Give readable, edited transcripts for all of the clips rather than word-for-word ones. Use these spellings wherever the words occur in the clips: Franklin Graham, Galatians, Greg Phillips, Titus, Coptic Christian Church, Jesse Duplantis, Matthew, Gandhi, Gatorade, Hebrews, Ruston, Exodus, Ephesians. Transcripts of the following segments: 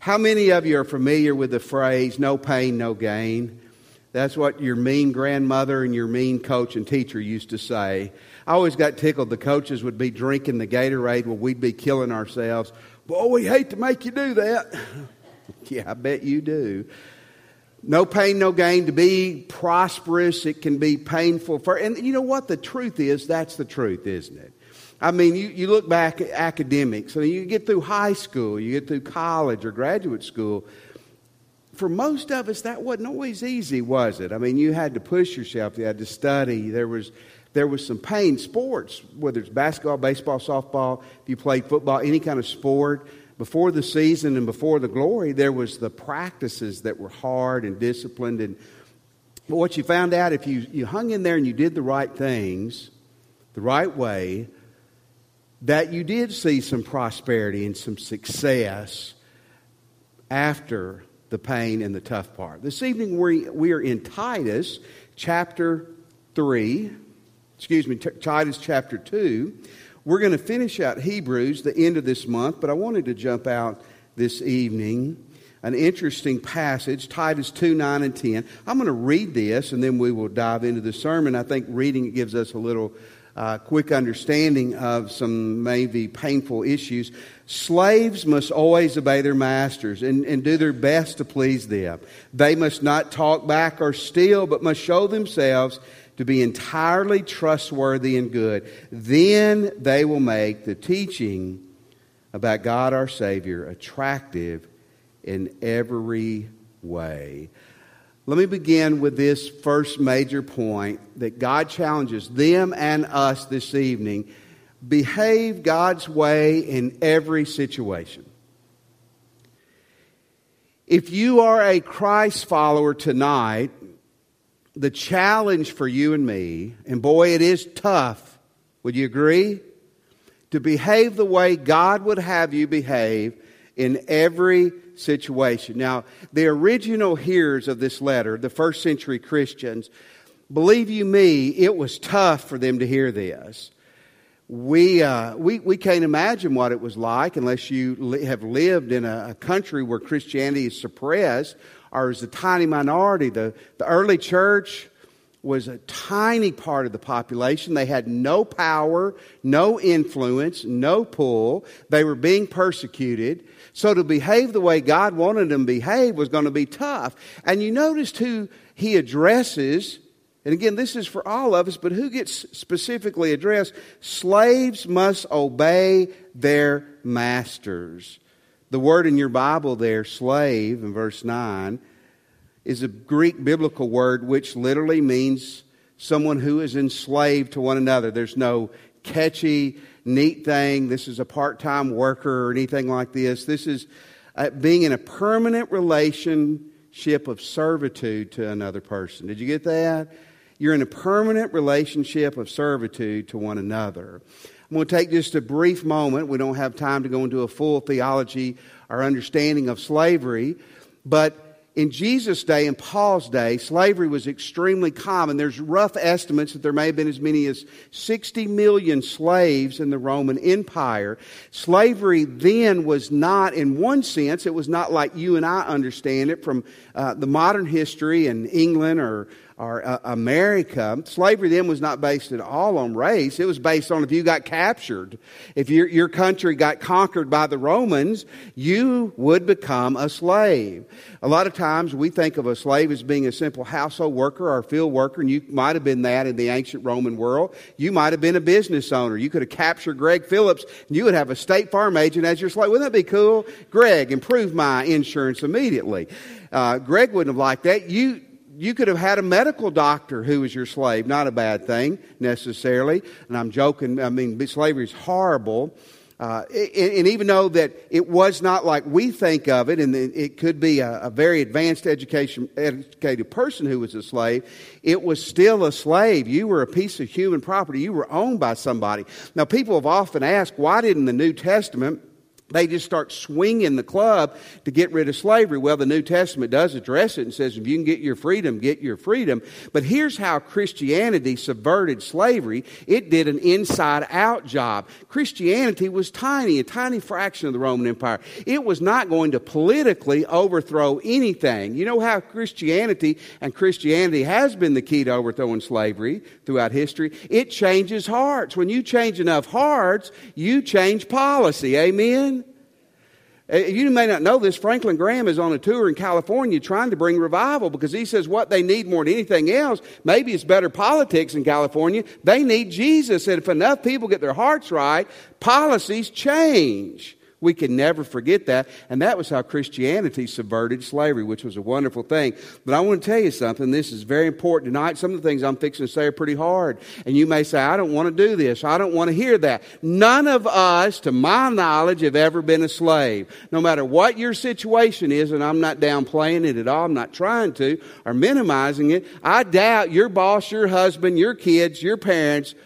How many of you are familiar with the phrase, no pain, no gain? That's what your mean grandmother and your mean coach and teacher used to say. I always got tickled. The coaches would be drinking the Gatorade while we'd be killing ourselves. Boy, we hate to make you do that. Yeah, I bet you do. No pain, no gain. To be prosperous, it can be painful. And you know what? The truth is, that's the truth, isn't it? I mean, you look back at academics. I mean, you get through high school, you get through college or graduate school. For most of us, that wasn't always easy, was it? I mean, you had to push yourself. You had to study. There was some pain. Sports, whether it's basketball, baseball, softball, if you played football, any kind of sport, before the season and before the glory, there was the practices that were hard and disciplined. But what you found out, if you hung in there and you did the right things the right way, that you did see some prosperity and some success after the pain and the tough part. This evening we are in Titus chapter 3, Titus chapter 2. We're going to finish out Hebrews the end of this month, but I wanted to jump out this evening. An interesting passage, Titus 2, 9 and 10. I'm going to read this and then we will dive into the sermon. I think reading it gives us a little quick understanding of some maybe painful issues. Slaves must always obey their masters and do their best to please them. They must not talk back or steal, but must show themselves to be entirely trustworthy and good. Then they will make the teaching about God our Savior attractive in every way. Let me begin with this first major point that God challenges them and us this evening. Behave God's way in every situation. If you are a Christ follower tonight, the challenge for you and me, and boy, it is tough, would you agree? To behave the way God would have you behave in every situation. Now, the original hearers of this letter, the first century Christians, believe you me, it was tough for them to hear this. We can't imagine what it was like unless you have lived in a country where Christianity is suppressed or is a tiny minority. The early church was a tiny part of the population. They had no power, no influence, no pull. They were being persecuted. So to behave the way God wanted them to behave was going to be tough. And you noticed who he addresses, and again, this is for all of us, but who gets specifically addressed? Slaves must obey their masters. The word in your Bible there, slave, in verse 9, is a Greek biblical word which literally means someone who is enslaved to one another. There's no catchy, neat thing. This is a part-time worker or anything like this. This is being in a permanent relationship of servitude to another person. Did you get that? You're in a permanent relationship of servitude to one another. I'm going to take just a brief moment. We don't have time to go into a full theology or understanding of slavery. But in Jesus' day and Paul's day, slavery was extremely common. There's rough estimates that there may have been as many as 60 million slaves in the Roman Empire. Slavery then was not, in one sense, it was not like you and I understand it from the modern history in England or America. Slavery then was not based at all on race. It was based on if you got captured. If your country got conquered by the Romans, you would become a slave. A lot of times we think of a slave as being a simple household worker or field worker, and you might have been that in the ancient Roman world. You might have been a business owner. You could have captured Greg Phillips, and you would have a State Farm agent as your slave. Wouldn't that be cool? Greg, improve my insurance immediately. Greg wouldn't have liked that. You could have had a medical doctor who was your slave. Not a bad thing, necessarily. And I'm joking. I mean, slavery is horrible. And even though that it was not like we think of it, and it could be a very advanced educated person who was a slave, it was still a slave. You were a piece of human property. You were owned by somebody. Now, people have often asked, why didn't the New Testament They just start swinging the club to get rid of slavery. Well, the New Testament does address it and says, if you can get your freedom, get your freedom. But here's how Christianity subverted slavery. It did an inside-out job. Christianity was tiny, a tiny fraction of the Roman Empire. It was not going to politically overthrow anything. You know how Christianity has been the key to overthrowing slavery throughout history? It changes hearts. When you change enough hearts, you change policy. Amen? You may not know this, Franklin Graham is on a tour in California trying to bring revival because he says what they need more than anything else, maybe it's better politics in California, they need Jesus. And if enough people get their hearts right, policies change. We can never forget that. And that was how Christianity subverted slavery, which was a wonderful thing. But I want to tell you something. This is very important tonight. Some of the things I'm fixing to say are pretty hard. And you may say, I don't want to do this. I don't want to hear that. None of us, to my knowledge, have ever been a slave. No matter what your situation is, and I'm not downplaying it at all. I'm not trying to or minimizing it. I doubt your boss, your husband, your kids, your parents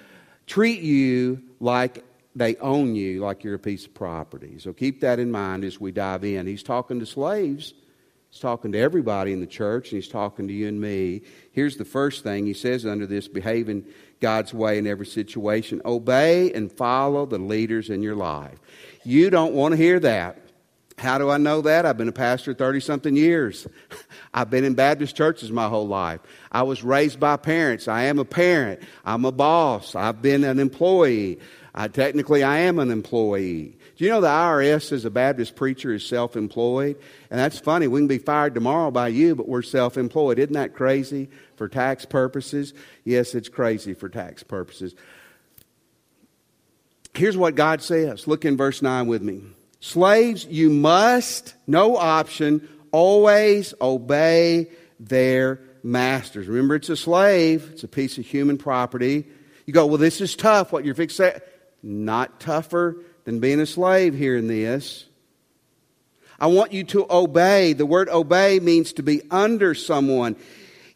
treat you like they own you, like you're a piece of property. So keep that in mind as we dive in. He's talking to slaves. He's talking to everybody in the church, and he's talking to you and me. Here's the first thing he says under this, behave in God's way in every situation. Obey and follow the leaders in your life. You don't want to hear that. How do I know that? I've been a pastor 30-something years. I've been in Baptist churches my whole life. I was raised by parents. I am a parent. I'm a boss. I've been an employee. I am an employee. Do you know the IRS as a Baptist preacher is self-employed? And that's funny. We can be fired tomorrow by you, but we're self-employed. Isn't that crazy for tax purposes? Yes, it's crazy for tax purposes. Here's what God says. Look in verse 9 with me. Slaves, you must, no option, always obey their masters. Remember, it's a slave. It's a piece of human property. You go, well, this is tough what you're fixing. Not tougher than being a slave here in this. I want you to obey. The word obey means to be under someone.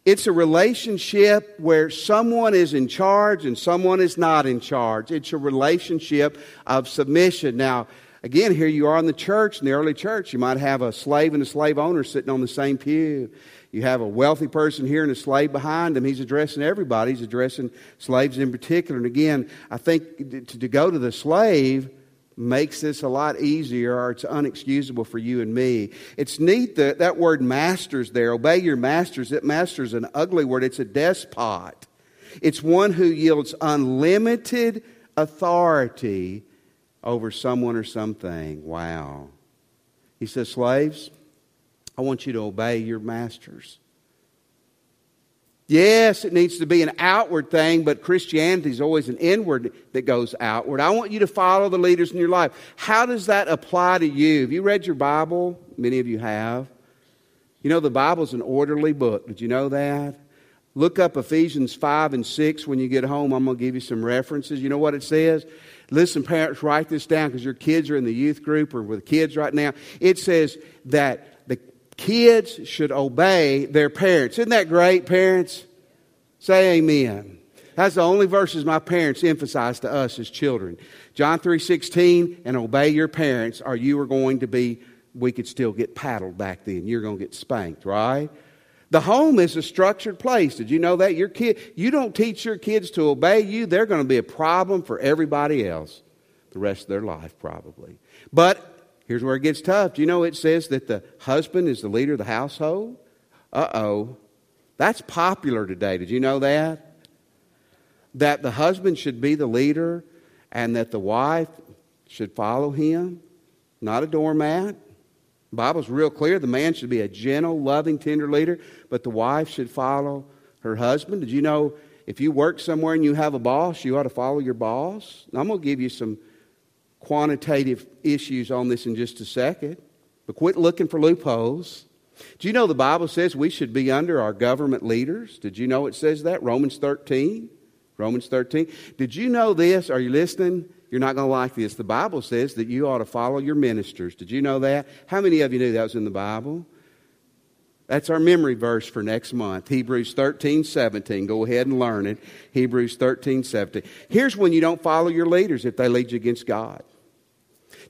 It's a relationship where someone is in charge and someone is not in charge. It's a relationship of submission. Now, again, here you are in the church, in the early church. You might have a slave and a slave owner sitting on the same pew. You have a wealthy person here and a slave behind him. He's addressing everybody. He's addressing slaves in particular. And again, I think to go to the slave makes this a lot easier, or it's unexcusable for you and me. It's neat that that word masters there, obey your masters. That master's an ugly word. It's a despot. It's one who yields unlimited authority over someone or something. Wow. He says, slaves, I want you to obey your masters. Yes, it needs to be an outward thing, but Christianity is always an inward that goes outward. I want you to follow the leaders in your life. How does that apply to you? Have you read your Bible? Many of you have. You know, the Bible is an orderly book. Did you know that? Look up Ephesians 5 and 6 when you get home. I'm going to give you some references. You know what it says? Listen, parents, write this down because your kids are in the youth group or with kids right now. It says that kids should obey their parents. Isn't that great, parents? Say amen. That's the only verses my parents emphasize to us as children. John 3:16, and obey your parents or you are going to be, we could still get paddled back then. You're going to get spanked, right? The home is a structured place. Did you know that? You don't teach your kids to obey you, they're going to be a problem for everybody else the rest of their life probably. But here's where it gets tough. Do you know it says that the husband is the leader of the household? Uh-oh. That's popular today. Did you know that? That the husband should be the leader and that the wife should follow him. Not a doormat. The Bible's real clear. The man should be a gentle, loving, tender leader, but the wife should follow her husband. Did you know if you work somewhere and you have a boss, you ought to follow your boss? Now, I'm going to give you some quantitative issues on this in just a second, but quit looking for loopholes. Do you know the Bible says we should be under our government leaders? Did you know it says that? Romans 13. Did you know this? Are you listening? You're not going to like this. The Bible says that you ought to follow your ministers. Did you know that? How many of you knew that was in the Bible? That's our memory verse for next month, Hebrews 13:17. Go ahead and learn it, Hebrews 13:17. Here's when you don't follow your leaders if they lead you against God.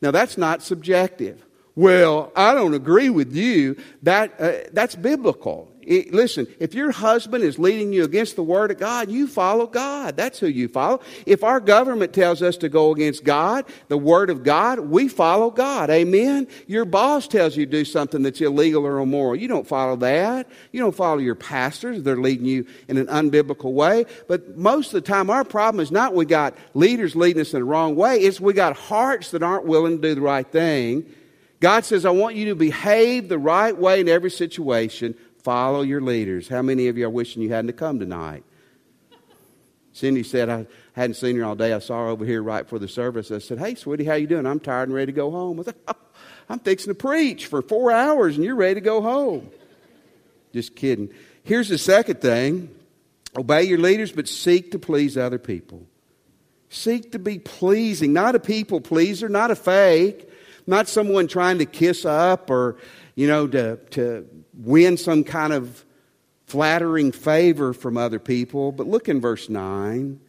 Now, that's not subjective. Well, I don't agree with you. That's biblical. Listen, if your husband is leading you against the Word of God, you follow God. That's who you follow. If our government tells us to go against God, the Word of God, we follow God. Amen? Your boss tells you to do something that's illegal or immoral. You don't follow that. You don't follow your pastors. They're leading you in an unbiblical way. But most of the time, our problem is not we got leaders leading us in the wrong way. It's we got hearts that aren't willing to do the right thing. God says, I want you to behave the right way in every situation. Follow your leaders. How many of you are wishing you hadn't come tonight? Cindy said, I hadn't seen her all day. I saw her over here right before the service. I said, hey, sweetie, how you doing? I'm tired and ready to go home. I said, oh, I'm fixing to preach for 4 hours and you're ready to go home. Just kidding. Here's the second thing. Obey your leaders, but seek to please other people. Seek to be pleasing. Not a people pleaser, not a fake, not someone trying to kiss up or, you know, to win some kind of flattering favor from other people. But look in verse 9.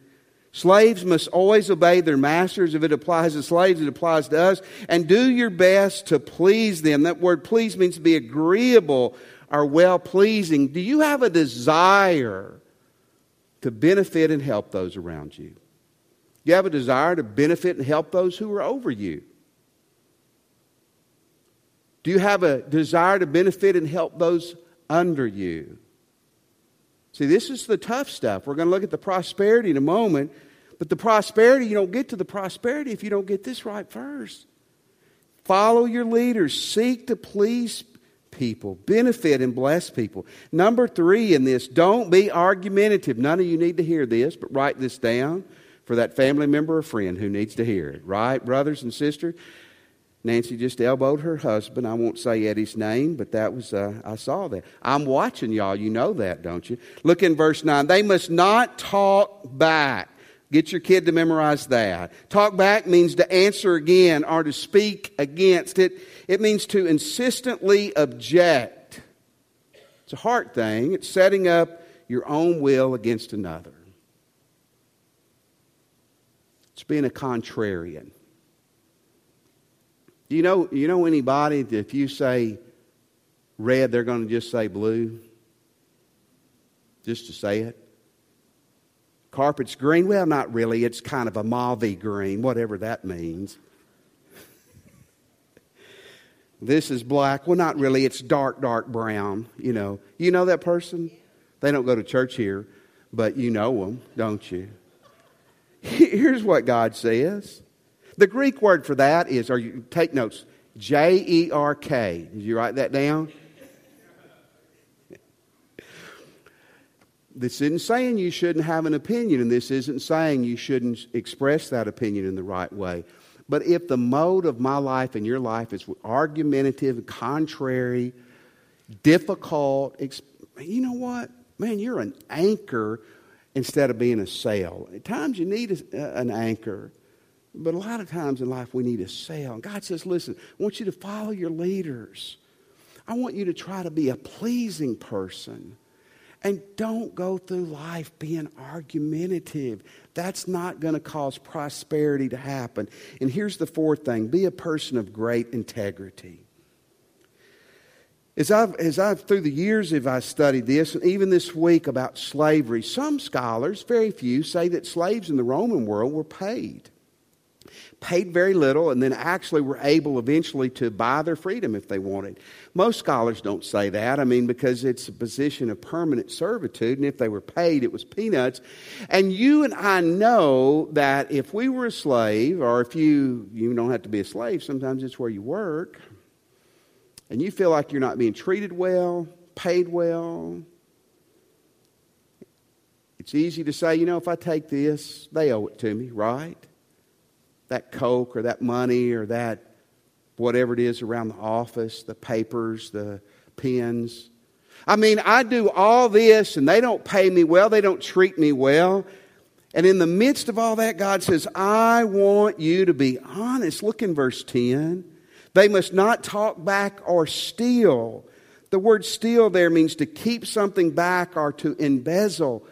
Slaves must always obey their masters. If it applies to slaves, it applies to us. And do your best to please them. That word please means to be agreeable or well-pleasing. Do you have a desire to benefit and help those around you? Do you have a desire to benefit and help those who are over you? Do you have a desire to benefit and help those under you? See, this is the tough stuff. We're going to look at the prosperity in a moment. But the prosperity, you don't get to the prosperity if you don't get this right first. Follow your leaders. Seek to please people. Benefit and bless people. Number 3 in this, don't be argumentative. None of you need to hear this, but write this down for that family member or friend who needs to hear it. Right, brothers and sisters? Nancy just elbowed her husband. I won't say Eddie's name, but that was, I saw that. I'm watching y'all. You know that, don't you? Look in verse 9. They must not talk back. Get your kid to memorize that. Talk back means to answer again or to speak against it. It means to insistently object. It's a heart thing. It's setting up your own will against another. It's being a contrarian. Do you know anybody that if you say red, they're going to just say blue? Just to say it. Carpet's green. Well, not really. It's kind of a mauve-y green, whatever that means. This is black. Well, not really. It's dark, dark brown. You know that person? They don't go to church here, but you know them, don't you? Here's what God says. The Greek word for that is, or you take notes, J-E-R-K. Did you write that down? This isn't saying you shouldn't have an opinion, and this isn't saying you shouldn't express that opinion in the right way. But if the mode of my life and your life is argumentative, contrary, difficult, you know what? Man, you're an anchor instead of being a sail. At times you need an anchor. But a lot of times in life we need a sail. And God says, listen, I want you to follow your leaders. I want you to try to be a pleasing person. And don't go through life being argumentative. That's not going to cause prosperity to happen. And here's the fourth thing. Be a person of great integrity. As I've through the years, if I studied this, and even this week about slavery, some scholars, very few, say that slaves in the Roman world were paid very little, and then actually were able eventually to buy their freedom if they wanted. Most scholars don't say that, because it's a position of permanent servitude, and if they were paid, it was peanuts. And you and I know that if we were a slave, or if you don't have to be a slave, sometimes it's where you work, and you feel like you're not being treated well, paid well. It's easy to say, if I take this, they owe it to me, right? That Coke or that money or that whatever it is around the office, the papers, the pens. I do all this and they don't pay me well. They don't treat me well. And in the midst of all that, God says, I want you to be honest. Look in verse 10. They must not talk back or steal. The word steal there means to keep something back or to embezzle.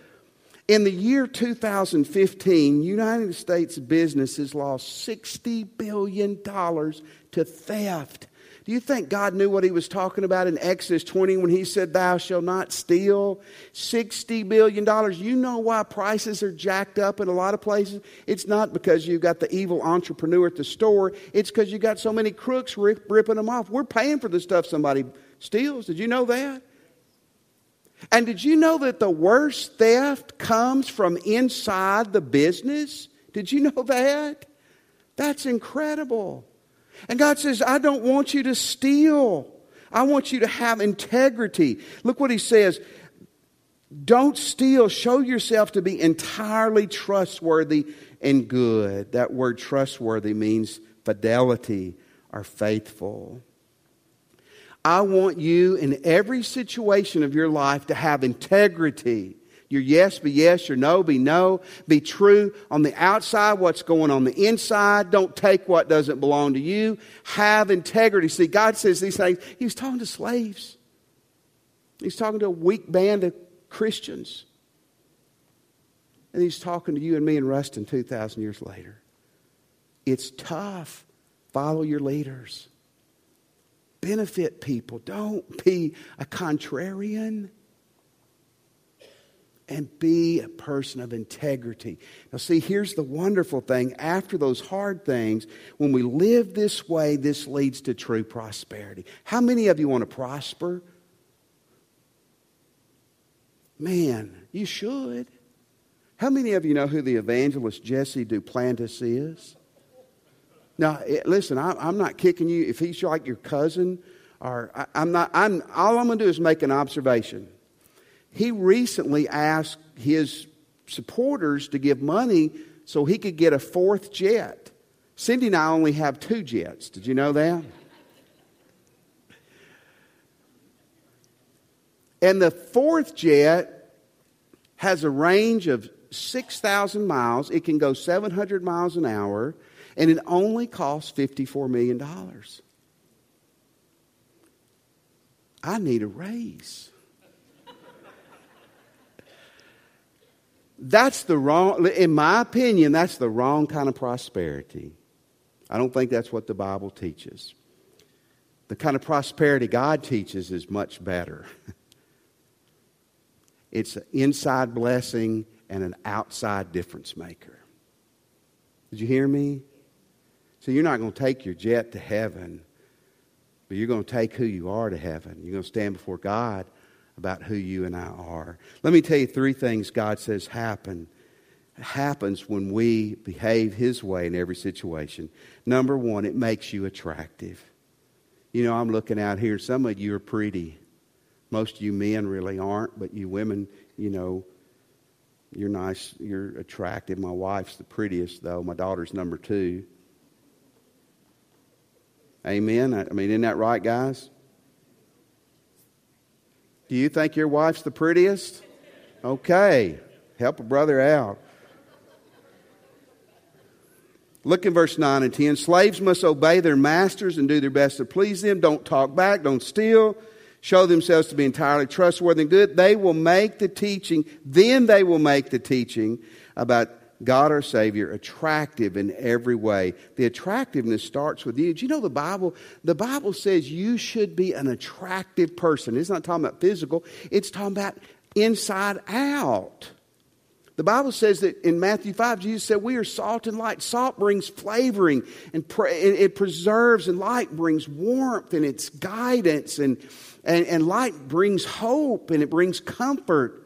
In the year 2015, United States businesses lost $60 billion to theft. Do you think God knew what he was talking about in Exodus 20 when he said, "Thou shalt not steal"? $60 billion. You know why prices are jacked up in a lot of places? It's not because you've got the evil entrepreneur at the store. It's because you got so many crooks ripping them off. We're paying for the stuff somebody steals. Did you know that? And did you know that the worst theft comes from inside the business? Did you know that? That's incredible. And God says, I don't want you to steal. I want you to have integrity. Look what he says. Don't steal. Show yourself to be entirely trustworthy and good. That word trustworthy means fidelity or faithful. I want you in every situation of your life to have integrity. Your yes be yes, your no be no. Be true on the outside, what's going on the inside. Don't take what doesn't belong to you. Have integrity. See, God says these things. He was talking to slaves. He's talking to a weak band of Christians. And he's talking to you and me and Rustin 2,000 years later. It's tough. Follow your leaders. Benefit people. Don't be a contrarian. And be a person of integrity. Now see, here's the wonderful thing. After those hard things, when we live this way, this leads to true prosperity. How many of you want to prosper? Man, you should. How many of you know who the evangelist Jesse Duplantis is? Now, listen, I'm not kicking you. If he's like your cousin, or all I'm going to do is make an observation. He recently asked his supporters to give money so he could get a fourth jet. Cindy and I only have 2 jets. Did you know that? And the fourth jet has a range of 6,000 miles. It can go 700 miles an hour. And it only costs $54 million. I need a raise. That's the wrong, in my opinion, that's the wrong kind of prosperity. I don't think that's what the Bible teaches. The kind of prosperity God teaches is much better. It's an inside blessing and an outside difference maker. Did you hear me? So you're not going to take your jet to heaven, but you're going to take who you are to heaven. You're going to stand before God about who you and I are. Let me tell you 3 things God says happens when we behave His way in every situation. Number 1, it makes you attractive. You know, I'm looking out here. Some of you are pretty. Most of you men really aren't, but you women, you know, you're nice. You're attractive. My wife's the prettiest, though. My daughter's number 2. Amen? I mean, isn't that right, guys? Do you think your wife's the prettiest? Okay. Help a brother out. Look in verse 9 and 10. Slaves must obey their masters and do their best to please them. Don't talk back. Don't steal. Show themselves to be entirely trustworthy and good. They will make the teaching about God our Savior attractive in every way. The attractiveness starts with you. Do you know the Bible? The Bible says you should be an attractive person. It's not talking about physical. It's talking about inside out. The Bible says that in Matthew 5, Jesus said we are salt and light. Salt brings flavoring and it preserves, and light brings warmth and its guidance, and light brings hope and it brings comfort.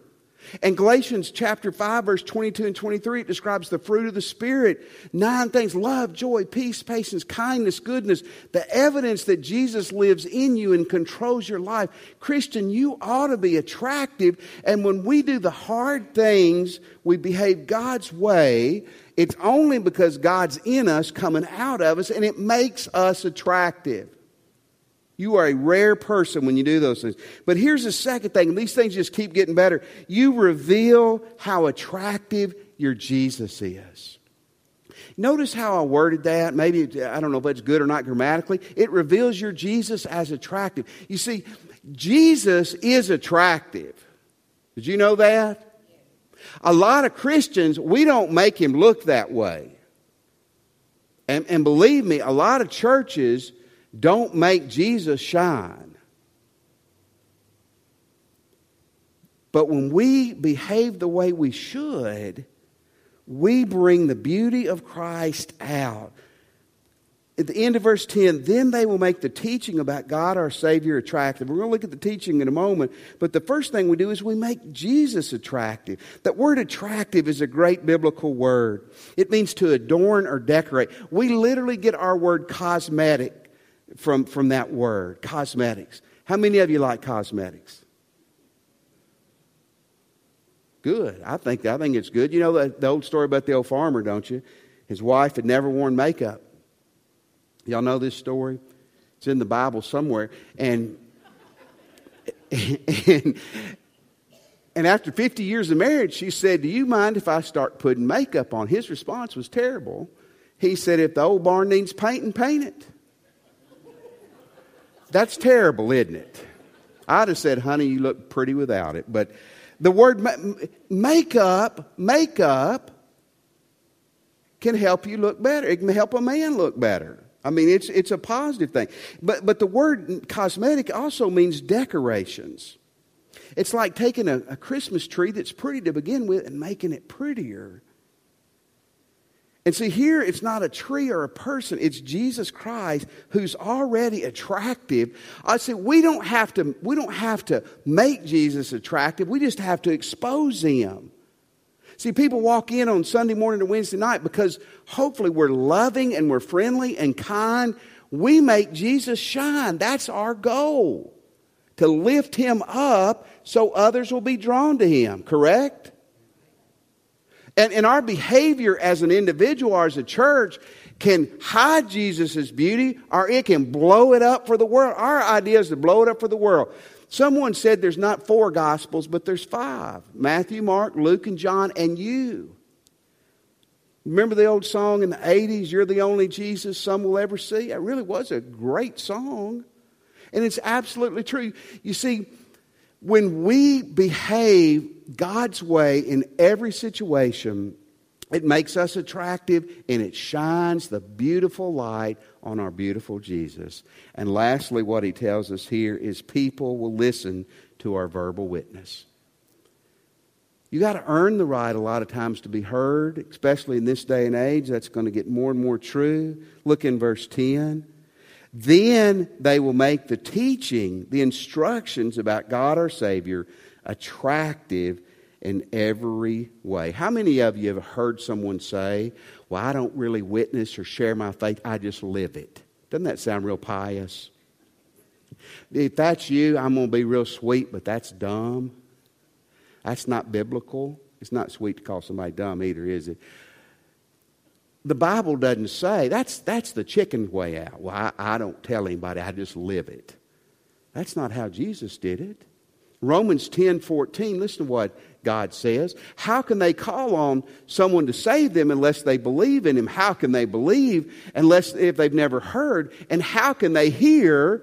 And Galatians chapter 5, verse 22 and 23, it describes the fruit of the Spirit. 9 things: love, joy, peace, patience, kindness, goodness. The evidence that Jesus lives in you and controls your life. Christian, you ought to be attractive. And when we do the hard things, we behave God's way. It's only because God's in us, coming out of us, and it makes us attractive. You are a rare person when you do those things. But here's the second thing. These things just keep getting better. You reveal how attractive your Jesus is. Notice how I worded that. Maybe, I don't know if it's good or not grammatically. It reveals your Jesus as attractive. You see, Jesus is attractive. Did you know that? A lot of Christians, we don't make him look that way. And believe me, a lot of churches don't make Jesus shine. But when we behave the way we should, we bring the beauty of Christ out. At the end of verse 10, then they will make the teaching about God our Savior attractive. We're going to look at the teaching in a moment, but the first thing we do is we make Jesus attractive. That word attractive is a great biblical word. It means to adorn or decorate. We literally get our word cosmetic from that word, cosmetics. How many of you like cosmetics? Good. I think it's good. You know the old story about the old farmer, don't you? His wife had never worn makeup. Y'all know this story? It's in the Bible somewhere. And after 50 years of marriage, she said, "Do you mind if I start putting makeup on?" His response was terrible. He said, "If the old barn needs painting, paint it." That's terrible, isn't it? I'd have said, "Honey, you look pretty without it." But the word makeup can help you look better. It can help a man look better. I mean, it's a positive thing. But the word cosmetic also means decorations. It's like taking a Christmas tree that's pretty to begin with and making it prettier. And see, here it's not a tree or a person. It's Jesus Christ who's already attractive. I said we don't have to make Jesus attractive. We just have to expose him. See, people walk in on Sunday morning or Wednesday night because hopefully we're loving and we're friendly and kind. We make Jesus shine. That's our goal, to lift him up so others will be drawn to him, correct? And our behavior as an individual or as a church can hide Jesus' beauty, or it can blow it up for the world. Our idea is to blow it up for the world. Someone said there's not 4 Gospels, but there's 5. Matthew, Mark, Luke, and John, and you. Remember the old song in the 80s, "You're the only Jesus some will ever see"? It really was a great song. And it's absolutely true. You see, when we behave God's way in every situation, it makes us attractive and it shines the beautiful light on our beautiful Jesus. And lastly, what he tells us here is people will listen to our verbal witness. You got to earn the right a lot of times to be heard, especially in this day and age. That's going to get more and more true. Look in verse 10. Then they will make the teaching, the instructions about God our Savior, attractive in every way. How many of you have heard someone say, "Well, I don't really witness or share my faith, I just live it"? Doesn't that sound real pious? If that's you, I'm going to be real sweet, but that's dumb. That's not biblical. It's not sweet to call somebody dumb either, is it? The Bible doesn't say, that's the chicken way out. Well, I don't tell anybody, I just live it. That's not how Jesus did it. Romans 10:14, listen to what God says. How can they call on someone to save them unless they believe in him? How can they believe if they've never heard? And how can they hear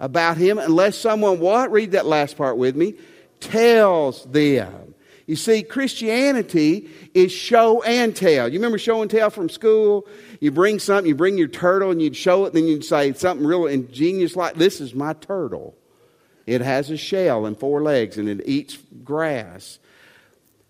about him unless someone, what? Read that last part with me. Tells them. You see, Christianity is show and tell. You remember show and tell from school? You bring something, you bring your turtle and you'd show it, and then you'd say something real ingenious like, "This is my turtle. It has a shell and 4 legs and it eats grass."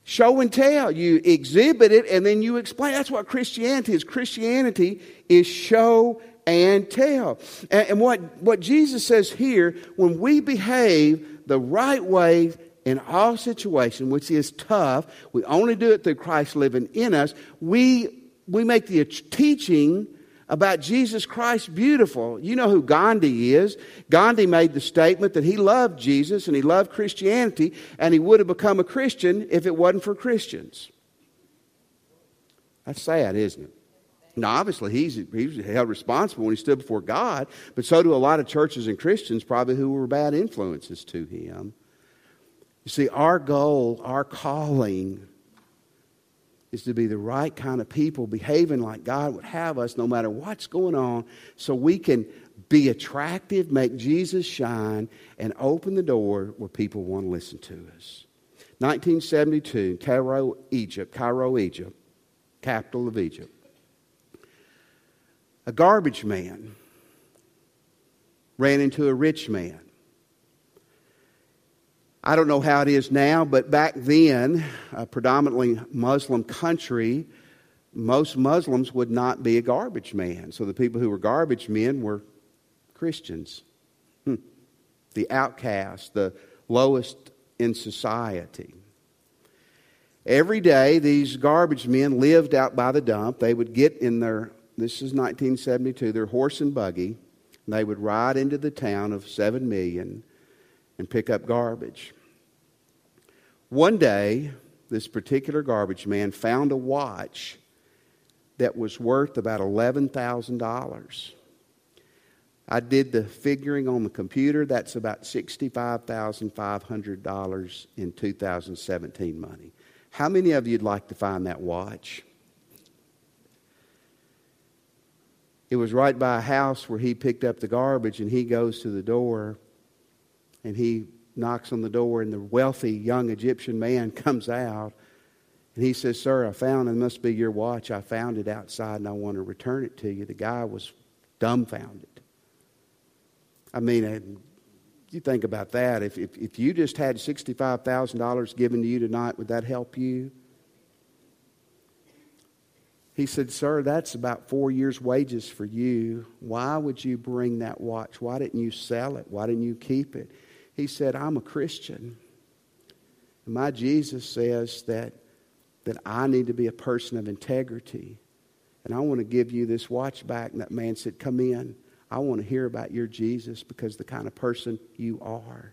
Show and tell. You exhibit it and then you explain. That's what Christianity is. Christianity is show and tell. And what Jesus says here, when we behave the right way in all situations, which is tough, we only do it through Christ living in us, we make the teaching about Jesus Christ beautiful. You know who Gandhi is. Gandhi made the statement that he loved Jesus and he loved Christianity, and he would have become a Christian if it wasn't for Christians. That's sad, isn't it? Now, obviously, he's held responsible when he stood before God, but so do a lot of churches and Christians probably who were bad influences to him. You see, our goal, our calling, is to be the right kind of people, behaving like God would have us no matter what's going on, so we can be attractive, make Jesus shine, and open the door where people want to listen to us. 1972, Cairo, Egypt, capital of Egypt. A garbage man ran into a rich man. I don't know how it is now, but back then, a predominantly Muslim country, most Muslims would not be a garbage man. So the people who were garbage men were Christians. The outcast, the lowest in society. Every day, these garbage men lived out by the dump. They would get in their, this is 1972, their horse and buggy. And they would ride into the town of 7 million and pick up garbage. One day, this particular garbage man found a watch that was worth about $11,000. I did the figuring on the computer. That's about $65,500 in 2017 money. How many of you would like to find that watch? It was right by a house where he picked up the garbage, and he goes to the door, and he knocks on the door, and the wealthy young Egyptian man comes out, and he says, "Sir, I found it. It must be your watch. I found it outside, and I want to return it to you." The guy was dumbfounded. I mean, you think about that. If you just had $65,000 given to you tonight, would that help you? He said, "Sir, that's about 4 years' wages for you. Why would you bring that watch? Why didn't you sell it? Why didn't you keep it?" He said, "I'm a Christian. And my Jesus says that I need to be a person of integrity. And I want to give you this watch back." And that man said, "Come in. I want to hear about your Jesus because the kind of person you are."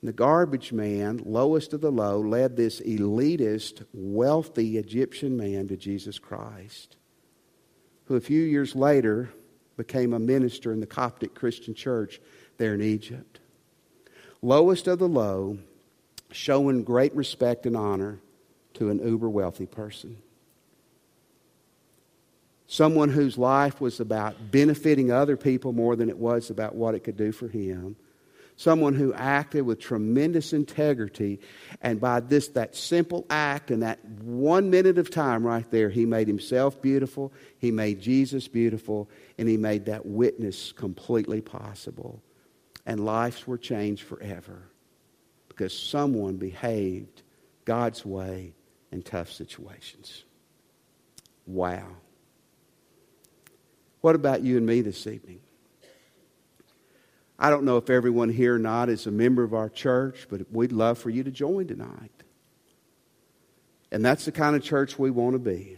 And the garbage man, lowest of the low, led this elitist, wealthy Egyptian man to Jesus Christ, who a few years later became a minister in the Coptic Christian Church there in Egypt. Lowest of the low, showing great respect and honor to an uber-wealthy person. Someone whose life was about benefiting other people more than it was about what it could do for him. Someone who acted with tremendous integrity. And by that simple act and that 1 minute of time right there, he made himself beautiful. He made Jesus beautiful. And he made that witness completely possible. And lives were changed forever. Because someone behaved God's way in tough situations. Wow. What about you and me this evening? I don't know if everyone here or not is a member of our church, but we'd love for you to join tonight. And that's the kind of church we want to be.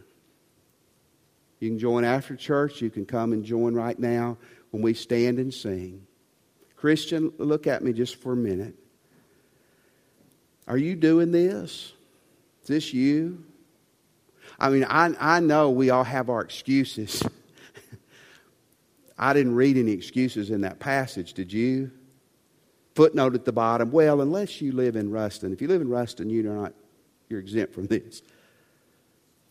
You can join after church. You can come and join right now when we stand and sing. Christian, look at me just for a minute. Are you doing this? Is this you? I mean, I know we all have our excuses. I didn't read any excuses in that passage, did you? Footnote at the bottom, well, unless you live in Ruston. If you live in Ruston, you're exempt from this.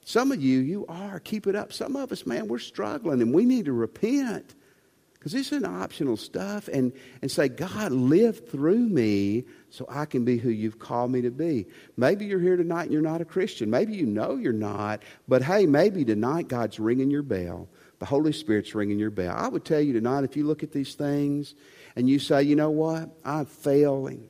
Some of you are. Keep it up. Some of us, man, we're struggling, and we need to repent. Because this isn't optional stuff. And say, God, live through me so I can be who you've called me to be. Maybe you're here tonight and you're not a Christian. Maybe you know you're not. But, hey, maybe tonight God's ringing your bell. The Holy Spirit's ringing your bell. I would tell you tonight, if you look at these things and you say, you know what? I'm failing.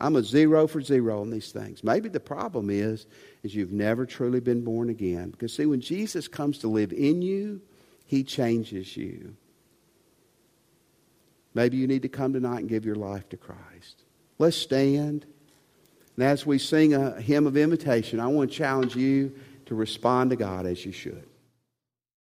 I'm a 0 for 0 on these things. Maybe the problem is you've never truly been born again. Because, see, when Jesus comes to live in you, he changes you. Maybe you need to come tonight and give your life to Christ. Let's stand. And as we sing a hymn of invitation, I want to challenge you to respond to God as you should.